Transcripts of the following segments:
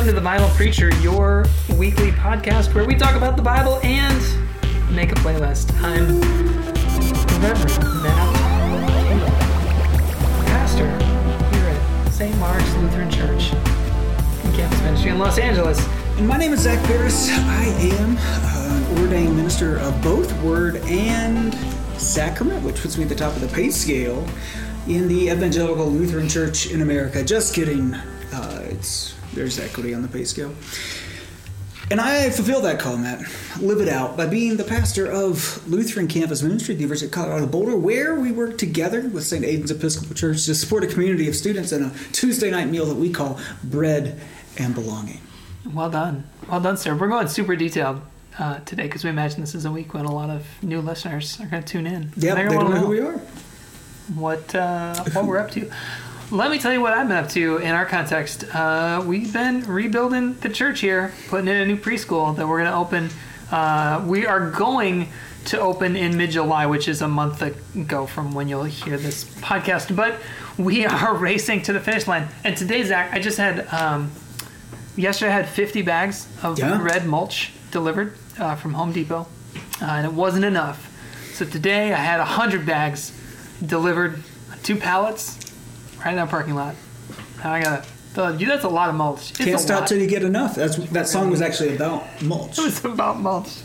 welcome to The Bible Preacher, your weekly podcast where we talk about the Bible and make a playlist. I'm Reverend Matt Keadle, pastor here at St. Mark's Lutheran Church in Campus Ministry in Los Angeles. And my name is Zach Parris. I am an ordained minister of both Word and Sacrament, which puts me at the top of the pay scale in the Evangelical Lutheran Church in America. Just kidding. There's equity on the pay scale. And I fulfill that call, Matt. Live it out by being the pastor of Lutheran Campus Ministry at the University of Colorado Boulder, where we work together with St. Aidan's Episcopal Church to support a community of students in a Tuesday night meal that we call Bread and Belonging. Well done. Well done, sir. We're going super detailed today because we imagine this is a week when a lot of new listeners are going to tune in. Yeah, they don't know who we are. What we're up to. Let me tell you what I've been up to in our context. We've been rebuilding the church here, putting in a new preschool that we're going to open. We are going to open in mid-July, which is a month ago from when you'll hear this podcast. But we are racing to the finish line. And today, Zach, I just had, yesterday I had 50 bags of red mulch delivered from Home Depot. And it wasn't enough. So today I had 100 bags delivered, 2 pallets. Right in that parking lot. I got it. That's a lot of mulch. Can't stop till you get enough. That song was actually about mulch. It was about mulch.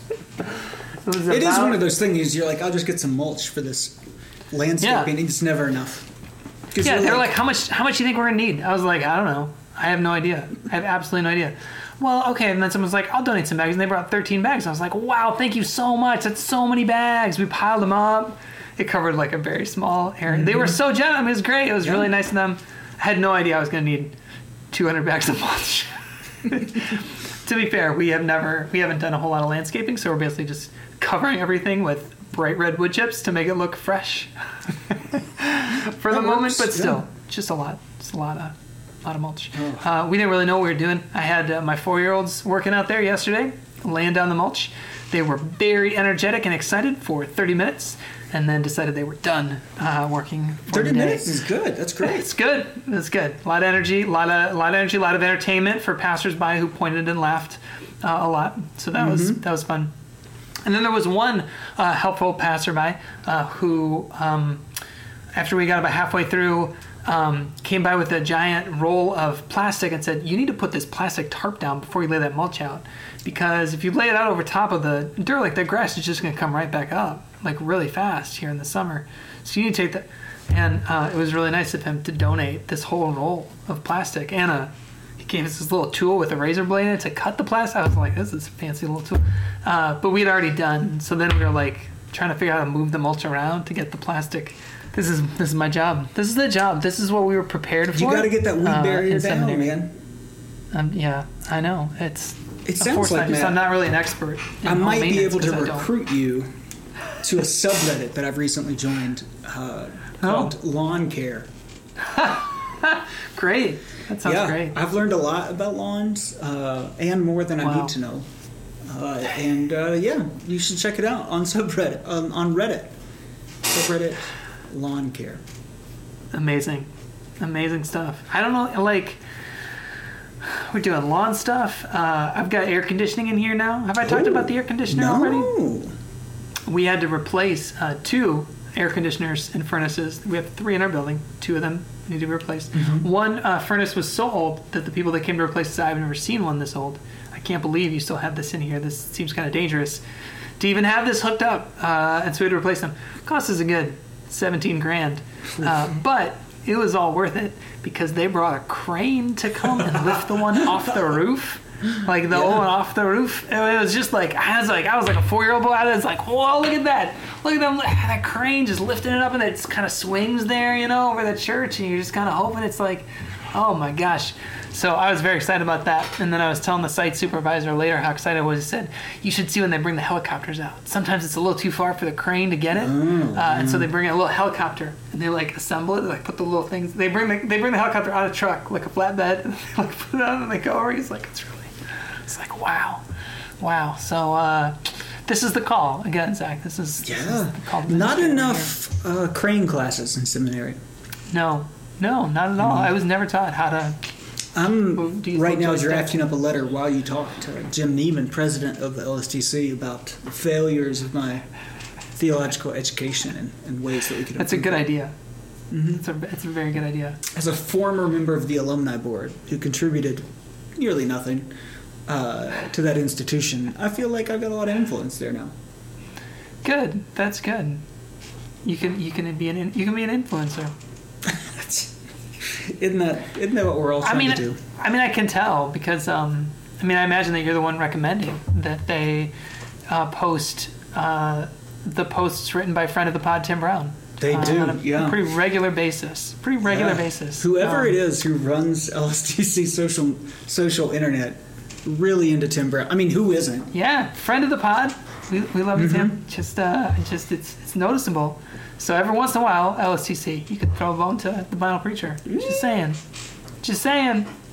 It is one of those things you're like, I'll just get some mulch for this landscaping. Yeah. It's never enough. Yeah, they were like, how much do you think we're going to need? I was like, I don't know. I have no idea. I have absolutely no idea. Well, okay. And then someone's like, I'll donate some bags. And they brought 13 bags. I was like, wow, thank you so much. That's so many bags. We piled them up. It covered like a very small area. Mm-hmm. They were so generous. I mean, it was great. It was really nice of them. I had no idea I was going to need 200 bags of mulch. To be fair, we haven't done a whole lot of landscaping, so we're basically just covering everything with bright red wood chips to make it look fresh for the moment. But still, just a lot. Just a lot of mulch. Oh. We didn't really know what we were doing. I had my 4-year-olds working out there yesterday, laying down the mulch. They were very energetic and excited for 30 minutes. And then decided they were done working for 30 minutes is good. That's great. It's good. It's good. A lot of energy, a lot of entertainment for passersby who pointed and laughed a lot. So that was fun. And then there was one helpful passerby who, after we got about halfway through, came by with a giant roll of plastic and said, you need to put this plastic tarp down before you lay that mulch out. Because if you lay it out over top of the dirt, like the grass is just going to come right back up. Like really fast here in the summer, so you need to take that. And it was really nice of him to donate this whole roll of plastic. And he gave us this little tool with a razor blade in it to cut the plastic. I was like, this is a fancy little tool, but we had already done. So then we were like trying to figure out how to move the mulch around to get the plastic. This is my job. This is the job. This is what we were prepared for. You got to get that weed barrier down, man. Yeah, I know. It sounds like that. I'm not really an expert. I might be able to recruit you to a subreddit that I've recently joined called Lawn Care. Great. That sounds great. I've learned a lot about lawns and more than I need to know. And you should check it out on subreddit, on Reddit. Subreddit Lawn Care. Amazing. Amazing stuff. I don't know, like, we're doing lawn stuff. I've got air conditioning in here now. Have I talked about the air conditioner already? We had to replace 2 air conditioners and furnaces. We have 3 in our building. 2 of them need to be replaced. Mm-hmm. One furnace was so old that the people that came to replace it said, I've never seen one this old. I can't believe you still have this in here. This seems kind of dangerous to even have this hooked up. And so we had to replace them. Cost is a good $17,000. But it was all worth it because they brought a crane to come and lift the one off the roof. Like the old one off the roof. It was just like, I was like a 4-year-old boy. I was like, whoa, look at that. Look at them, that crane just lifting it up, and it kind of swings there, over the church, and you're just kind of hoping it's like, oh my gosh. So I was very excited about that. And then I was telling the site supervisor later how excited I was. He said, you should see when they bring the helicopters out. Sometimes it's a little too far for the crane to get it. And so they bring in a little helicopter, and they like assemble it. They like put the little things. They bring the helicopter out of a truck, like a flatbed, and they like put it on, and they go over. He's like, it's like, wow. So this is the call. Again, Zach, this is the call. Not enough crane classes in seminary. No, not at all. I was never taught how to I'm right now drafting up a letter while you talk to Jim Neiman, president of the LSTC, about the failures of my theological education and ways that we could. That's a good idea. Mm-hmm. It's a very good idea. As a former member of the alumni board who contributed nearly nothing to that institution, I feel like I've got a lot of influence there now. Good. That's good. You can be an influencer. Isn't that what we're all trying to do? I mean, I can tell because I imagine that you're the one recommending that they post the posts written by friend of the pod Tim Brown. They do, on a pretty regular basis. Whoever it is who runs LSTC social internet, really into Tim Brown. I mean, who isn't? Yeah, friend of the pod. We love you, Tim. Just it's noticeable. So every once in a while, LSTC, you could throw a bone to the vinyl preacher. Just saying.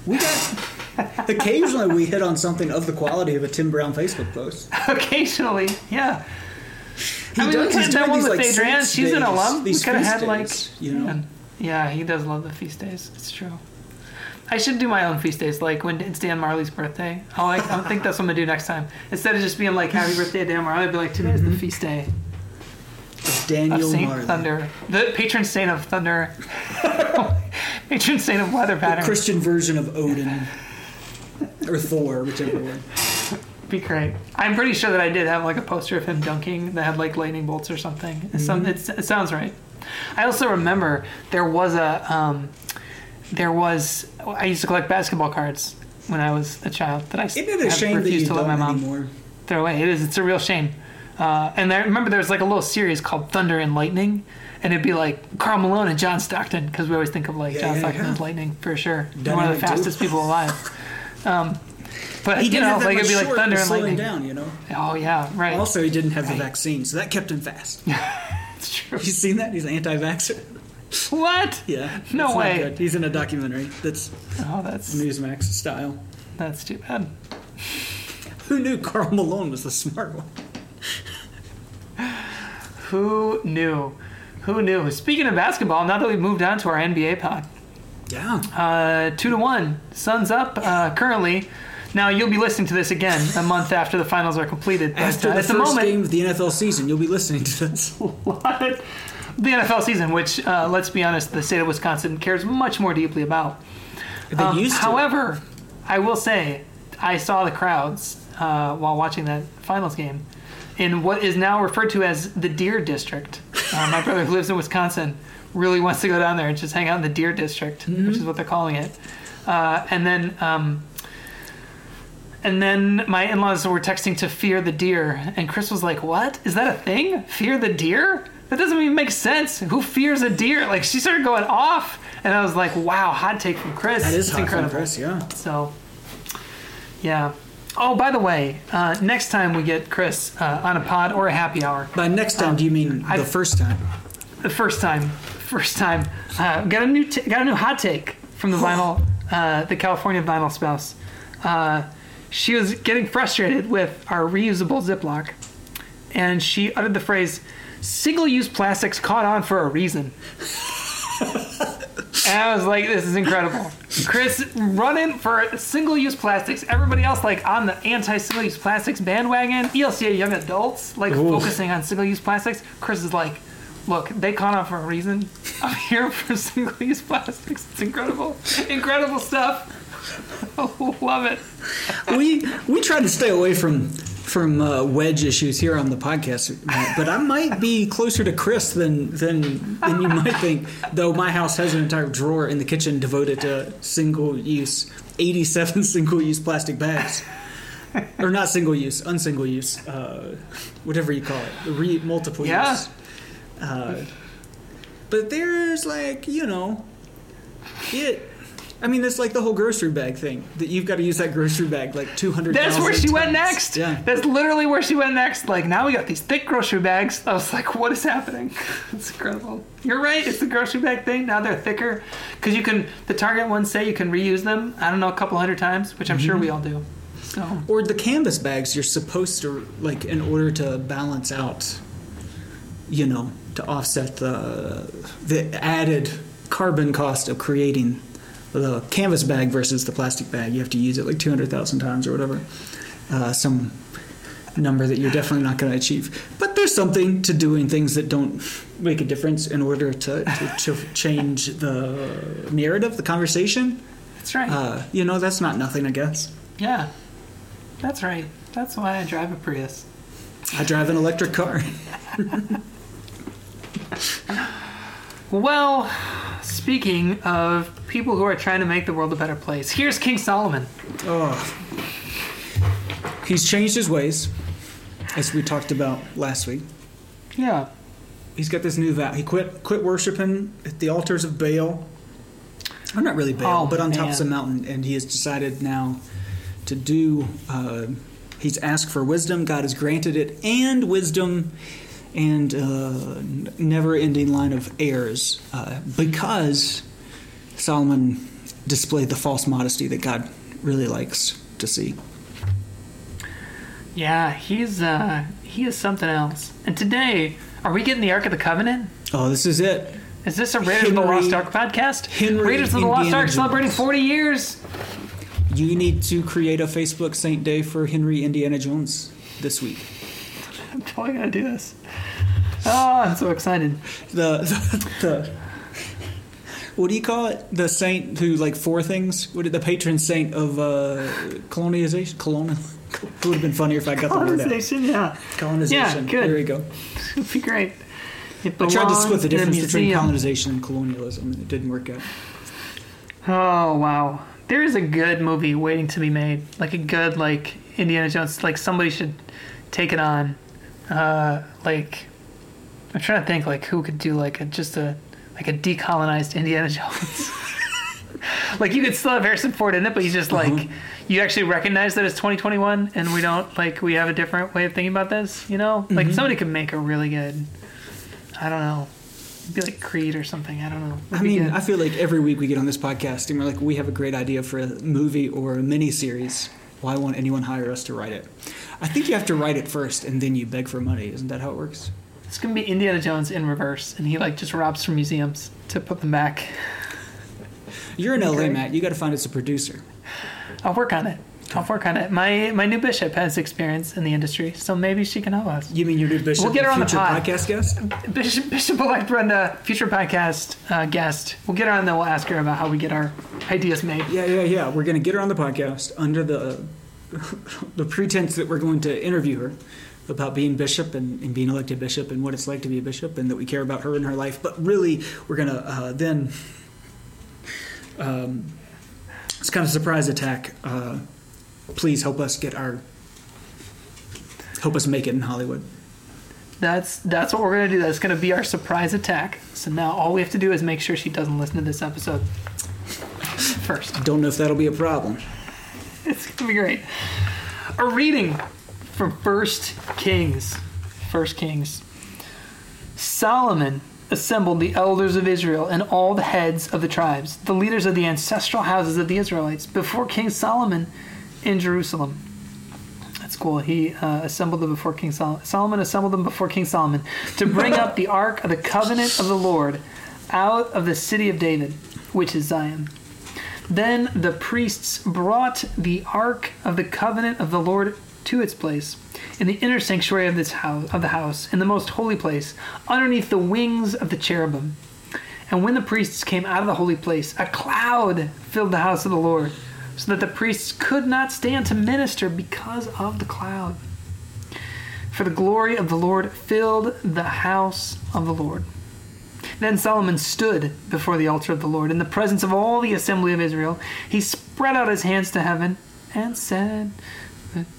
We got occasionally we hit on something of the quality of a Tim Brown Facebook post. Occasionally, yeah. He's doing these, like, Adrian. She's an alum. We could have had yeah, he does love the feast days. It's true. I should do my own feast days, like when it's Dan Marley's birthday. I think that's what I'm gonna do next time. Instead of just being like "Happy Birthday, Dan Marley," I'd be like, "Today's the feast day." Daniel Marley, Thunder, the patron saint of thunder, patron saint of weather patterns. The Christian version of Odin or Thor, whichever one. Be great. I'm pretty sure that I did have like a poster of him dunking that had like lightning bolts or something. Mm-hmm. It sounds right. I also remember there was a. I used to collect basketball cards when I was a child. Isn't it a shame that you don't let my mom anymore? Throw away. It is. It's a real shame. And I remember there was like a little series called Thunder and Lightning, and it'd be like Karl Malone and John Stockton, because we always think of John Stockton as lightning for sure. One of the fastest people alive. But he didn't have it'd be like Thunder and Lightning. Down, you know? Oh yeah, right. Also, he didn't have the vaccine, so that kept him fast. It's true. You seen that? He's an anti-vaxxer. What? Yeah. No way. He's in a documentary that's Newsmax style. That's too bad. Who knew Karl Malone was the smart one? Who knew? Speaking of basketball, now that we've moved on to our NBA pod. Yeah. 2-1. Suns up currently. Now, you'll be listening to this again a month after the finals are completed. After the first game of the NFL season, you'll be listening to this. What? The NFL season, which, let's be honest, the state of Wisconsin cares much more deeply about. They used to. However, I will say, I saw the crowds while watching that finals game in what is now referred to as the Deer District. My brother, who lives in Wisconsin, really wants to go down there and just hang out in the Deer District, which is what they're calling it. And then my in-laws were texting to Fear the Deer, and Chris was like, "What? Is that a thing? Fear the Deer? That doesn't even make sense. Who fears a deer?" Like, she started going off, and I was like, wow, hot take from Chris. That is hot incredible. From Chris, yeah. So, yeah. Oh, by the way, next time we get Chris on a pod or a happy hour. By next time, do you mean the first time? The first time. Got a new hot take from the vinyl, the California vinyl spouse. She was getting frustrated with our reusable Ziploc, and she uttered the phrase, "Single-use plastics caught on for a reason." And I was like, this is incredible. Chris running for single-use plastics. Everybody else, like, on the anti-single-use plastics bandwagon. ELCA Young Adults, like, focusing on single-use plastics. Chris is like, look, they caught on for a reason. I'm here for single-use plastics. It's incredible. Incredible stuff. Love it. We try to stay away from wedge issues here on the podcast, but I might be closer to Chris than you might think, though my house has an entire drawer in the kitchen devoted to 87 single-use plastic bags. Or not single-use, unsingle-use, whatever you call it, multiple use. But there's that's like the whole grocery bag thing. That you've got to use that grocery bag like 200 times. That's where she went next. Yeah. That's literally where she went next. Like, now we got these thick grocery bags. I was like, what is happening? It's incredible. You're right. It's the grocery bag thing. Now they're thicker. Because the Target ones say you can reuse them, I don't know, a couple hundred times, which I'm sure we all do. So. Or the canvas bags you're supposed to, like, in order to balance out, to offset the added carbon cost of creating the canvas bag versus the plastic bag. You have to use it like 200,000 times or whatever. Some number that you're definitely not going to achieve. But there's something to doing things that don't make a difference in order to change the narrative, the conversation. That's right. You know, that's not nothing, I guess. Yeah, that's right. That's why I drive a Prius. I drive an electric car. Well, speaking of people who are trying to make the world a better place, here's King Solomon. Oh, he's changed his ways, as we talked about last week. Yeah. He's got this new vow. He quit worshiping at the altars of Baal. Or not really Baal, but on top of some mountain. And he has decided now to do... he's asked for wisdom. God has granted it. And wisdom and never-ending line of heirs. Because Solomon displayed the false modesty that God really likes to see. Yeah, he is something else. And today, are we getting the Ark of the Covenant? Oh, this is it. Is this a Raiders of the Lost Ark podcast? Raiders of the Lost Ark celebrating 40 years. You need to create a Facebook Saint Day for Henry Indiana Jones this week. I'm totally going to do this. Oh, I'm so excited. What do you call it? The saint who, like, four things? What did the patron saint of colonization? It would have been funnier if I got the word out. Colonization, yeah. Colonization. Yeah, good. There we go. It'd be great. I tried to split the difference between colonization and colonialism, and it didn't work out. Oh, wow. There is a good movie waiting to be made. Like a good, like, Indiana Jones. Like, somebody should take it on. I'm trying to think, like, who could do, like, a decolonized Indiana Jones. Like, you could still have Harrison Ford in it, but he's just, like... Uh-huh. You actually recognize that it's 2021 and we don't, like, we have a different way of thinking about this, you know? Like, mm-hmm. Somebody could make a really good, I don't know, it'd be like Creed or something, I don't know. It'd I feel like every week we get on this podcast and we're like, we have a great idea for a movie or a miniseries. Why won't anyone hire us to write it? I think you have to write it first and then you beg for money. Isn't that how it works? It's going to be Indiana Jones in reverse, and he, like, just robs from museums to put them back. You're in LA, great. Matt. You got to find us a producer. I'll work on it. My new bishop has experience in the industry, so maybe she can help us. You mean your new bishop? We'll get her on the podcast guest? Bishop-elect Brenda, future podcast guest. We'll get her on there. We'll ask her about how we get our ideas made. Yeah. We're going to get her on the podcast under the pretense that we're going to interview her about being bishop and being elected bishop and what it's like to be a bishop and that we care about her and her life. But really, we're going to then... it's kind of a surprise attack. Please help us make it in Hollywood. That's what we're going to do. That's going to be our surprise attack. So now all we have to do is make sure she doesn't listen to this episode first. Don't know if that'll be a problem. It's going to be great. A reading from 1 Kings. Solomon assembled the elders of Israel and all the heads of the tribes, the leaders of the ancestral houses of the Israelites, before King Solomon in Jerusalem. That's cool. He assembled them before King Solomon. Solomon assembled them before King Solomon to bring up the Ark of the Covenant of the Lord out of the city of David, which is Zion. Then the priests brought the Ark of the Covenant of the Lord to its place in the inner sanctuary of the house, in the most holy place, underneath the wings of the cherubim. And when the priests came out of the holy place, a cloud filled the house of the Lord, so that the priests could not stand to minister because of the cloud. For the glory of the Lord filled the house of the Lord. Then Solomon stood before the altar of the Lord in the presence of all the assembly of Israel. He spread out his hands to heaven and said,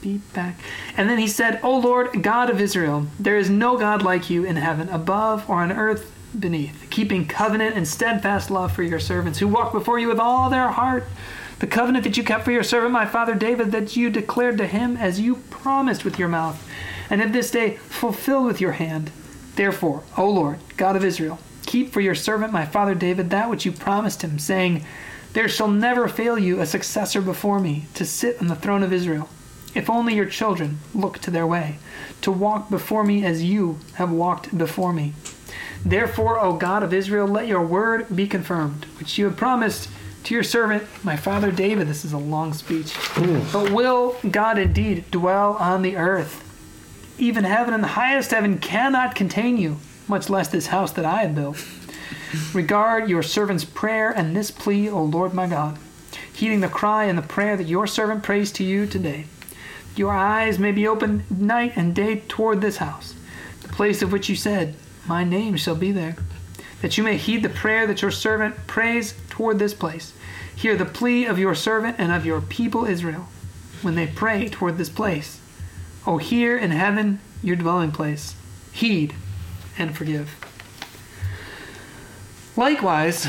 be back. And then he said, O Lord, God of Israel, there is no God like you in heaven above or on earth beneath, keeping covenant and steadfast love for your servants who walk before you with all their heart. The covenant that you kept for your servant, my father David, that you declared to him as you promised with your mouth, and have this day fulfilled with your hand. Therefore, O Lord, God of Israel, keep for your servant, my father David, that which you promised him, saying, there shall never fail you a successor before me to sit on the throne of Israel. If only your children look to their way, to walk before me as you have walked before me. Therefore, O God of Israel, let your word be confirmed, which you have promised To your servant, my father David, this is a long speech, but will God indeed dwell on the earth? Even heaven and the highest heaven cannot contain you, much less this house that I have built. Regard your servant's prayer and this plea, O Lord my God, heeding the cry and the prayer that your servant prays to you today. Your eyes may be open night and day toward this house, the place of which you said, my name shall be there, that you may heed the prayer that your servant prays toward this place. Hear the plea of your servant and of your people Israel when they pray toward this place. O hear in heaven your dwelling place. Heed and forgive. Likewise,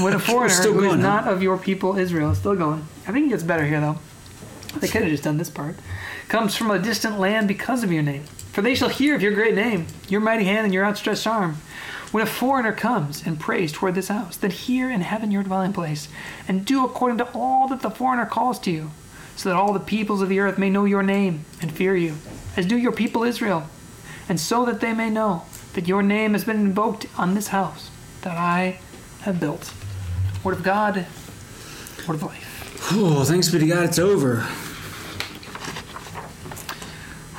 when a foreigner who is not of your people Israel, it's still going. I think it gets better here, though. They could have just done this part. Comes from a distant land because of your name. For they shall hear of your great name, your mighty hand and your outstretched arm. When a foreigner comes and prays toward this house, then hear in heaven your dwelling place, and do according to all that the foreigner calls to you, so that all the peoples of the earth may know your name and fear you, as do your people Israel, and so that they may know that your name has been invoked on this house that I have built. Word of God, word of life. Oh, thanks be to God, it's over.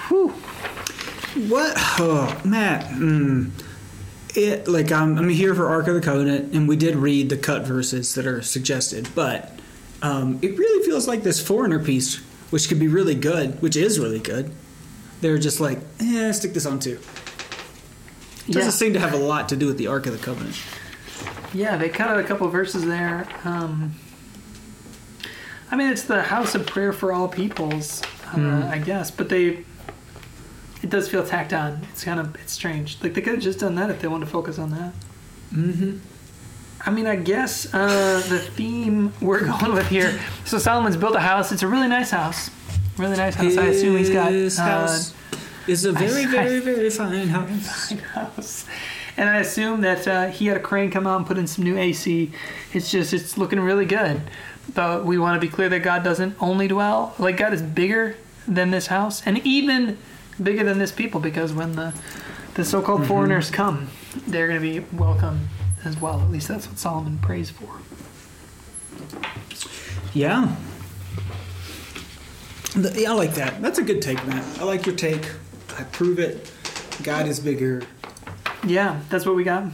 Whew. What? Oh, Matt, I'm here for Ark of the Covenant, and we did read the cut verses that are suggested, but it really feels like this foreigner piece, which could be really good, which is really good, they're just like, stick this on too. It doesn't seem to have a lot to do with the Ark of the Covenant. Yeah, they cut out a couple of verses there. It's the house of prayer for all peoples, I guess, but it does feel tacked on. It's strange. Like, they could have just done that if they wanted to focus on that. Mm-hmm. I guess the theme we're going with here. So Solomon's built a house. It's a really nice house. His I assume he's got... house is a very, very, very fine house. And I assume that he had a crane come out and put in some new AC. It's looking really good. But we want to be clear that God doesn't only dwell. Like, God is bigger than this house. And even... bigger than this people, because when the so-called foreigners come, they're going to be welcome as well. At least that's what Solomon prays for. Yeah. I like that. That's a good take, Matt. I like your take. I prove it. God is bigger. Yeah, that's what we got. I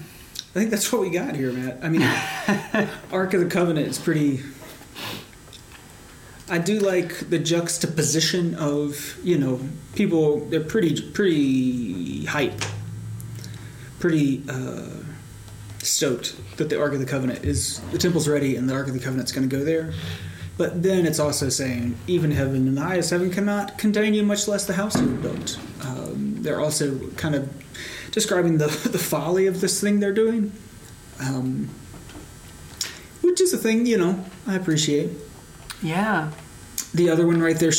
think that's what we got here, Matt. Ark of the Covenant is pretty... I do like the juxtaposition of, people, they're pretty hype, pretty stoked that the Ark of the Covenant the temple's ready and the Ark of the Covenant's going to go there. But then it's also saying, even heaven and the highest heaven cannot contain you, much less the house you built. They're also kind of describing the folly of this thing they're doing, which is a thing, I appreciate. Yeah. The other one right there,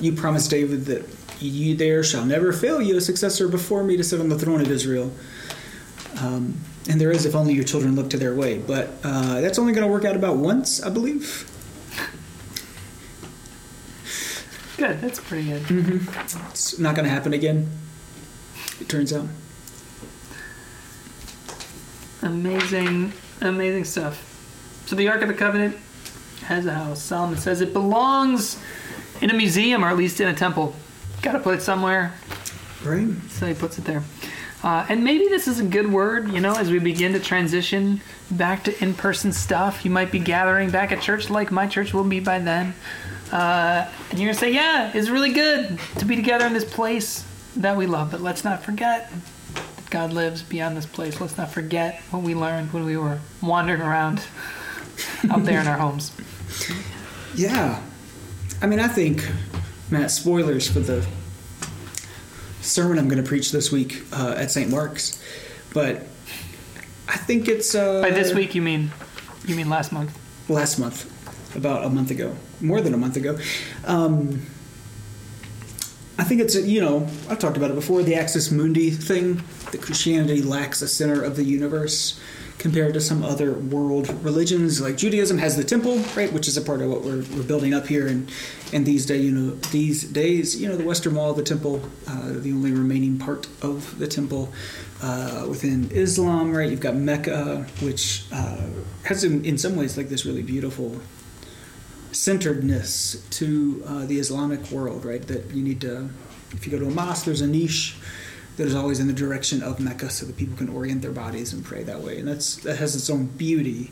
you promised David that you there shall never fail you a successor before me to sit on the throne of Israel. And there is, if only your children look to their way. But that's only going to work out about once, I believe. Good. That's pretty good. Mm-hmm. It's not going to happen again, it turns out. Amazing, amazing stuff. So the Ark of the Covenant... has a house. Solomon says it belongs in a museum, or at least in a temple. Got to put it somewhere. Right. So he puts it there. And maybe this is a good word, as we begin to transition back to in-person stuff. You might be gathering back at church like my church will be by then. And you're going to say, yeah, it's really good to be together in this place that we love. But let's not forget that God lives beyond this place. Let's not forget what we learned when we were wandering around out there in our homes. Yeah. I think, Matt, spoilers for the sermon I'm going to preach this week at St. Mark's, but I think it's... by this week, you mean last month? Last month, about a month ago, more than a month ago. I think it's, I've talked about it before, the Axis Mundi thing, that Christianity lacks a center of the universe. compared to some other world religions. Like Judaism has the temple, right, which is a part of what we're building up here. And these days, the Western Wall, the temple, the only remaining part of the temple. Within Islam, right, you've got Mecca, which has in some ways like this really beautiful centeredness to the Islamic world, right, that you need to, if you go to a mosque, there's a niche that is always in the direction of Mecca so that people can orient their bodies and pray that way. And that has its own beauty.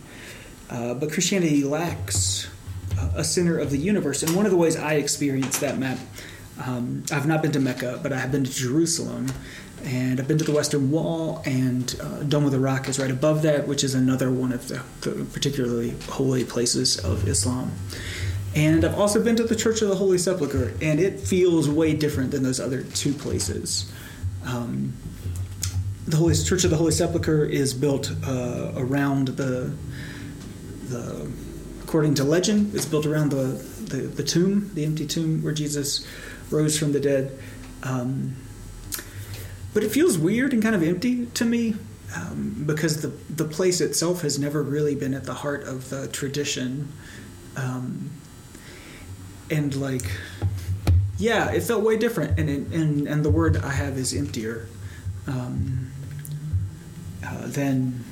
But Christianity lacks a center of the universe. And one of the ways I experienced that, Matt, I've not been to Mecca, but I have been to Jerusalem. And I've been to the Western Wall, and Dome of the Rock is right above that, which is another one of the particularly holy places of Islam. And I've also been to the Church of the Holy Sepulchre, and it feels way different than those other two places. The Church of the Holy Sepulchre is built around the according to legend, it's built around the tomb, the empty tomb where Jesus rose from the dead. But it feels weird and kind of empty to me because the place itself has never really been at the heart of the tradition. It felt way different. And the word I have is emptier than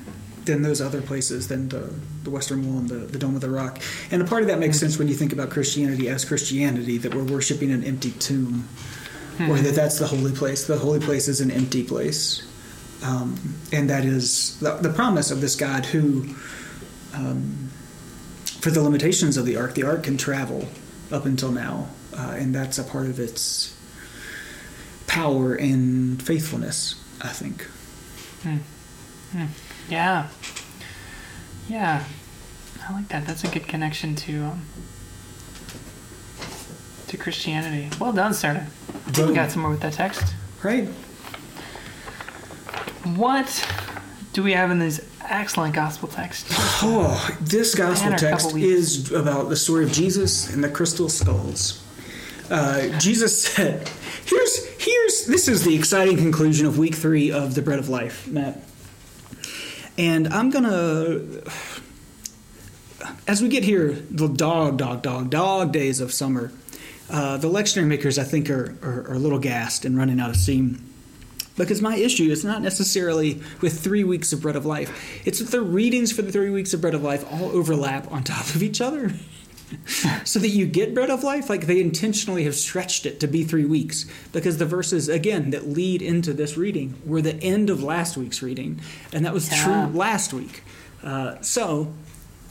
those other places, than the Western Wall and the Dome of the Rock. And a part of that makes sense when you think about Christianity as Christianity, that we're worshiping an empty tomb. Or that's the holy place. The holy place is an empty place. And that is the promise of this God who, for the limitations of the ark can travel up until now. And that's a part of its power and faithfulness, I think. Yeah. Yeah. I like that. That's a good connection to Christianity. Well done, Sarah. We got somewhere with that text. Right. What do we have in these excellent gospel texts? Oh, this gospel text is about the story of Jesus and the crystal skulls. Jesus said, this is the exciting conclusion of week 3 of the Bread of Life, Matt. And I'm going to, as we get here, the dog days of summer, the lectionary makers, I think, are a little gassed and running out of steam. Because my issue is not necessarily with 3 weeks of Bread of Life. It's that the readings for the 3 weeks of Bread of Life all overlap on top of each other. So that you get Bread of Life, like they intentionally have stretched it to be 3 weeks. Because the verses, again, that lead into this reading were the end of last week's reading. And that was true last week. So,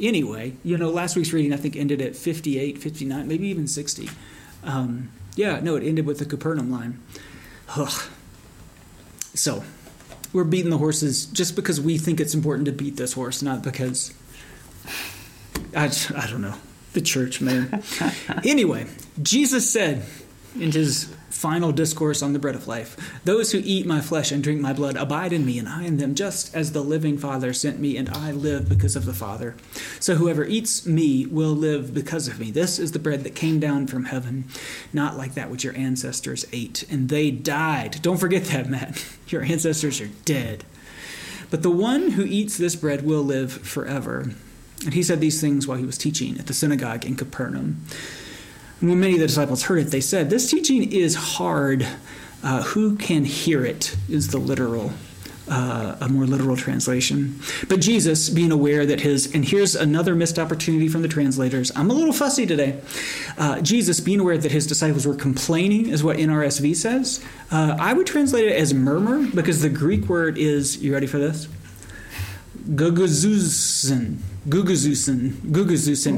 anyway, last week's reading, I think, ended at 58, 59, maybe even 60. It ended with the Capernaum line. Ugh. So, we're beating the horses just because we think it's important to beat this horse, not because, I don't know, the church, man. Anyway, Jesus said in his final discourse on the Bread of Life, "Those who eat my flesh and drink my blood abide in me, and I in them, just as the living Father sent me, and I live because of the Father. So whoever eats me will live because of me. This is the bread that came down from heaven, not like that which your ancestors ate, and they died." Don't forget that, Matt. Your ancestors are dead. "But the one who eats this bread will live forever." And he said these things while he was teaching at the synagogue in Capernaum. When many of the disciples heard it, they said, "This teaching is hard. Who can hear it?" is a more literal translation. But Jesus, being aware that and here's another missed opportunity from the translators. I'm a little fussy today. Jesus, being aware that his disciples were complaining, is what NRSV says. I would translate it as murmur, because the Greek word is, you ready for this? Guguzusin,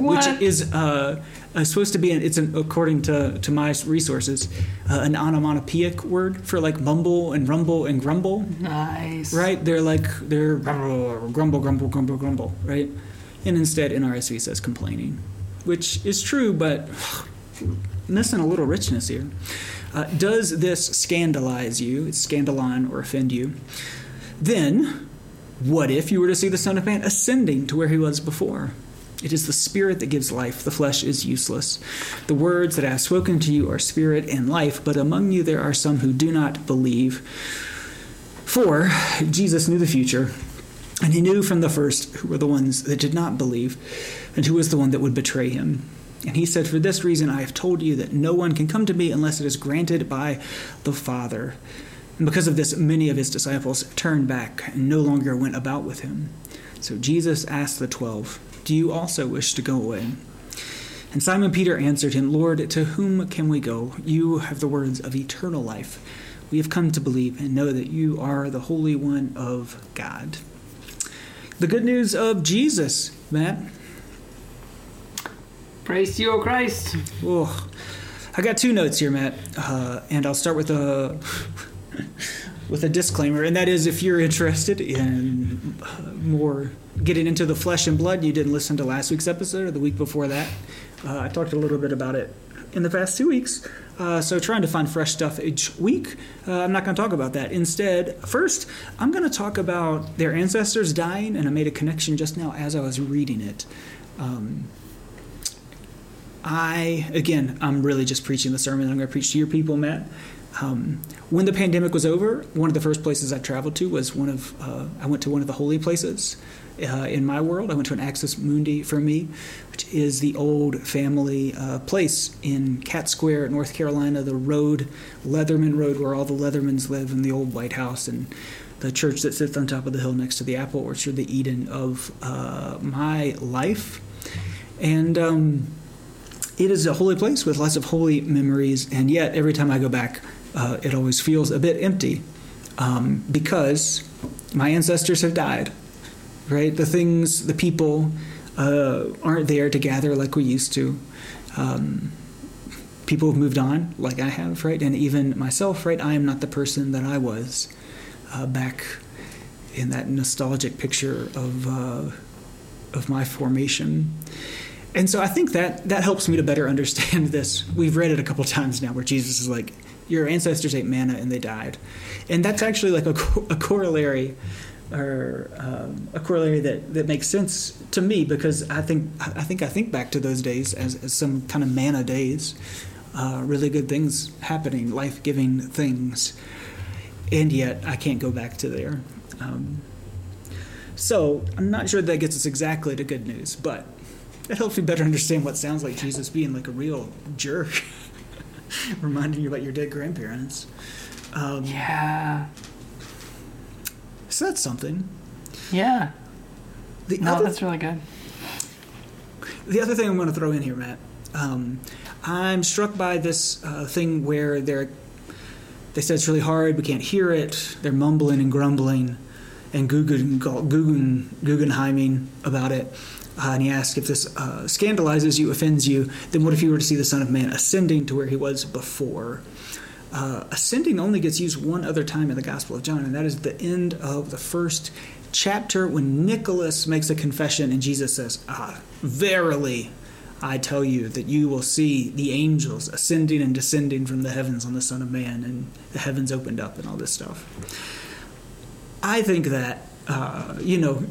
which is supposed to be, according to my resources, an onomatopoeic word for like mumble and rumble and grumble. Nice. Right? They're grumble, right? And instead, NRSV says complaining, which is true, but missing a little richness here. Does this scandalize you? It's scandalon or offend you. Then, what if you were to see the Son of Man ascending to where he was before? It is the Spirit that gives life. The flesh is useless. The words that I have spoken to you are spirit and life, but among you there are some who do not believe. For Jesus knew the future, And he knew from the first who were the ones that did not believe and who was the one that would betray him. And he said, "For this reason I have told you that no one can come to me unless it is granted by the Father." And because of this, many of his disciples turned back and no longer went about with him. So Jesus asked the 12, "Do you also wish to go away?" And Simon Peter answered him, "Lord, to whom can we go? You have the words of eternal life. We have come to believe and know that you are the Holy One of God." The good news of Jesus, Matt. Praise to you, O Christ. Oh, I got two notes here, Matt, and I'll start with a disclaimer, and that is, if you're interested in more getting into the flesh and blood, you didn't listen to last week's episode or the week before that. I talked a little bit about it in the past 2 weeks. So trying to find fresh stuff each week, I'm not going to talk about that. Instead, first, I'm going to talk about their ancestors dying, and I made a connection just now as I was reading it. I'm really just preaching the sermon I'm going to preach to your people, Matt. When the pandemic was over, one of the first places I traveled to was I went to one of the holy places in my world. I went to an Axis Mundi for me, which is the old family place in Cat Square, North Carolina, the road, Leatherman Road, where all the Leathermans live, and the old White House, and the church that sits on top of the hill next to the apple orchard, the Eden of my life. And it is a holy place with lots of holy memories, and yet every time I go back, it always feels a bit empty because my ancestors have died, right? The people aren't there to gather like we used to. People have moved on like I have, right? And even myself, right? I am not the person that I was back in that nostalgic picture of my formation. And so I think that helps me to better understand this. We've read it a couple times now where Jesus is like, your ancestors ate manna and they died. And that's actually like a corollary or a corollary that makes sense to me, because I think back to those days as some kind of manna days, really good things happening, life-giving things. And yet I can't go back to there. So I'm not sure that gets us exactly to good news, but it helps me better understand what sounds like Jesus being like a real jerk. Reminding you about your dead grandparents. Yeah. So that's something. Yeah. That's really good. The other thing I'm going to throw in here, Matt, I'm struck by this thing where they said it's really hard, we can't hear it, they're mumbling and grumbling and Guggenheiming about it. And he asks, if this scandalizes you, offends you, then what if you were to see the Son of Man ascending to where he was before? Ascending only gets used one other time in the Gospel of John, and that is the end of the first chapter when Nicholas makes a confession and Jesus says, verily, I tell you that you will see the angels ascending and descending from the heavens on the Son of Man, and the heavens opened up and all this stuff. I think that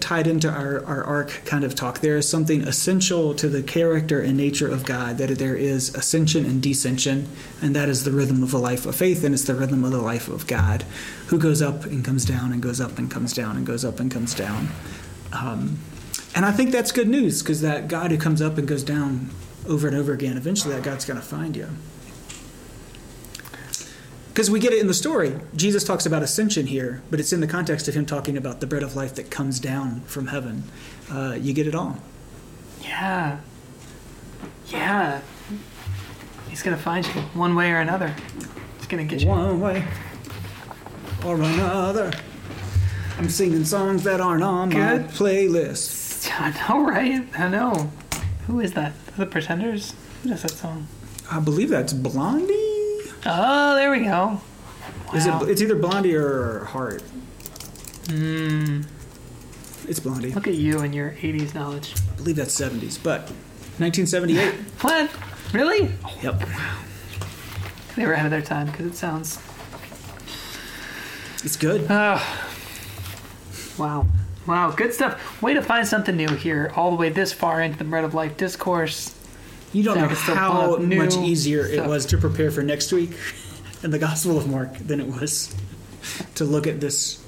tied into our arc kind of talk, there is something essential to the character and nature of God, that there is ascension and descension, and that is the rhythm of the life of faith, and it's the rhythm of the life of God, who goes up and comes down and goes up and comes down and goes up and comes down. And I think that's good news, because that God who comes up and goes down over and over again, eventually that God's going to find you. Because we get it in the story. Jesus talks about ascension here, but it's in the context of him talking about the bread of life that comes down from heaven. You get it all. Yeah. Yeah. He's going to find you one way or another. He's going to get you. One way or another. I'm singing songs that aren't on my playlist. I know, right? I know. Who is that? The Pretenders? Who does that song? I believe that's Blondie. Oh, there we go. Wow. It's either Blondie or Hart. It's Blondie. Look at you and your 80s knowledge. I believe that's 70s, but 1978. What? Really? Yep. Wow. They were ahead of their time, because it sounds... It's good. Wow. Wow, good stuff. Way to find something new here, all the way this far into the Bread of Life discourse. You don't know how much easier it was to prepare for next week in the Gospel of Mark than it was to look at this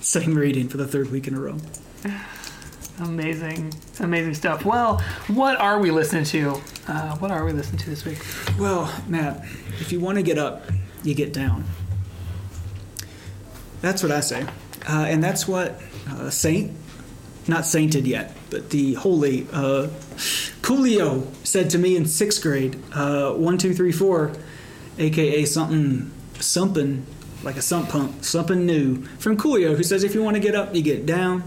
same reading for the third week in a row. Amazing. Amazing stuff. Well, what are we listening to? What are we listening to this week? Well, Matt, if you want to get up, you get down. That's what I say. And that's what not sainted yet, but the holy Coolio said to me in 6th grade, 1, 2, 3, 4, a.k.a. something like a sump pump, something new from Coolio, who says if you want to get up, you get down.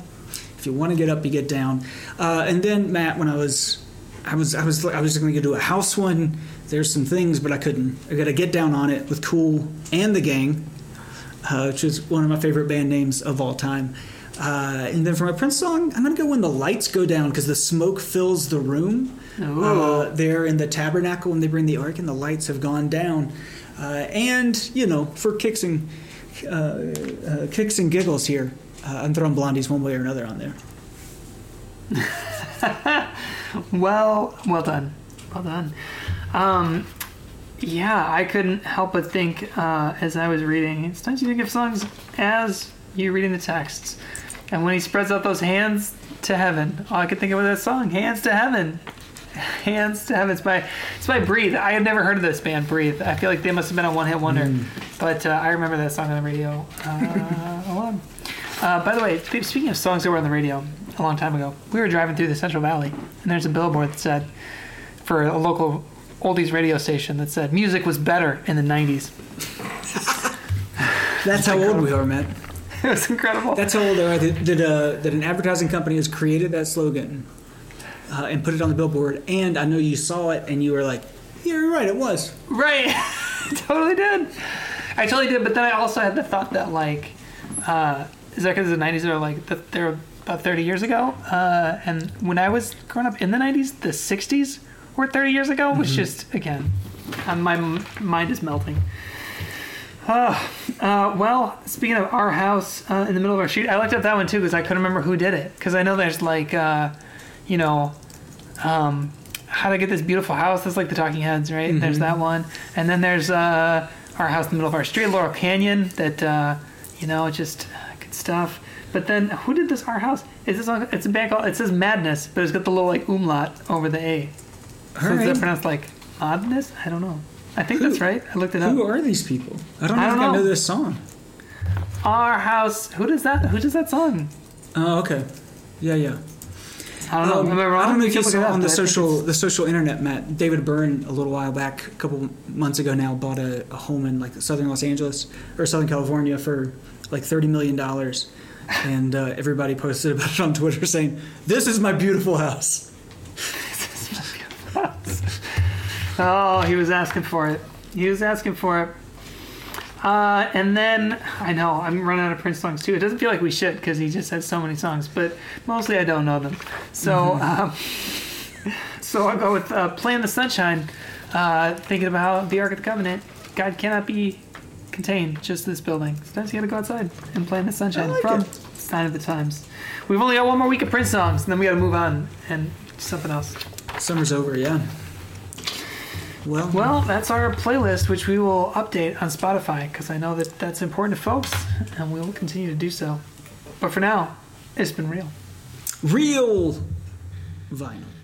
If you want to get up, you get down. And then, Matt, when I was just going to go do a house one. There's some things, but I couldn't. I got to get down on it with Kool and the Gang, which is one of my favorite band names of all time. And then for my Prince song, I'm going to go When the Lights Go Down, because the smoke fills the room. They're in the tabernacle when they bring the ark, and the lights have gone down. And, you know, for kicks and giggles here, I'm throwing Blondie's one way or another on there. Well done. Yeah, I couldn't help but think as I was reading, sometimes you think of songs as you're reading the texts. And when he spreads out those hands to heaven, all I could think of was that song, Hands to Heaven. Hands to Heaven. It's by Breathe. I had never heard of this band, Breathe. I feel like they must have been a one-hit wonder. But I remember that song on the radio a lot. By the way, speaking of songs that were on the radio a long time ago, we were driving through the Central Valley, and there's a billboard that said, for a local oldies radio station, that said, music was better in the 90s. That's how old we are, man. It was incredible. That's how old they are, that an advertising company has created that slogan and put it on the billboard, and I know you saw it, and you were like, yeah, you're right, it was. Right. I totally did, but then I also had the thought that, like, is that because the 90s are like, they're about 30 years ago? And when I was growing up in the 90s, the 60s were 30 years ago. It was just, again, my mind is melting. Well, speaking of our house in the middle of our shoot, I looked up that one too because I couldn't remember who did it. Because I know there's like, How to Get This Beautiful House. That's like the Talking Heads, right? Mm-hmm. There's that one. And then there's Our House in the Middle of Our Street, Laurel Canyon, that, just... stuff. But then who did this Our House? Is this on, it's a band called, it says Madness, but it's got the little like umlaut over the A. All so right. Is that pronounced like oddness? I don't know. I think that's right. I looked it up. Who are these people? I don't know. I know this song. Our House. Who does that song? Oh, okay. Yeah. I don't know. Am I wrong? I don't know if you saw on the social internet, Matt. David Byrne, a little while back, a couple months ago now, bought a home in like southern Los Angeles or Southern California for like $30 million. And everybody posted about it on Twitter saying, this is my beautiful house. This is my beautiful house. Oh, he was asking for it. And then, I know, I'm running out of Prince songs too. It doesn't feel like we should because he just has so many songs, but mostly I don't know them. So, so I'll go with Play in the Sunshine, thinking about the Ark of the Covenant. God cannot be contained just this building. Sometimes you gotta go outside and play in the sunshine from Sign of the Times. We've only got one more week of Prince songs, and then we gotta move on and something else. Summer's over, yeah. Well, that's our playlist, which we will update on Spotify because I know that that's important to folks, and we will continue to do so. But for now, it's been real vinyl.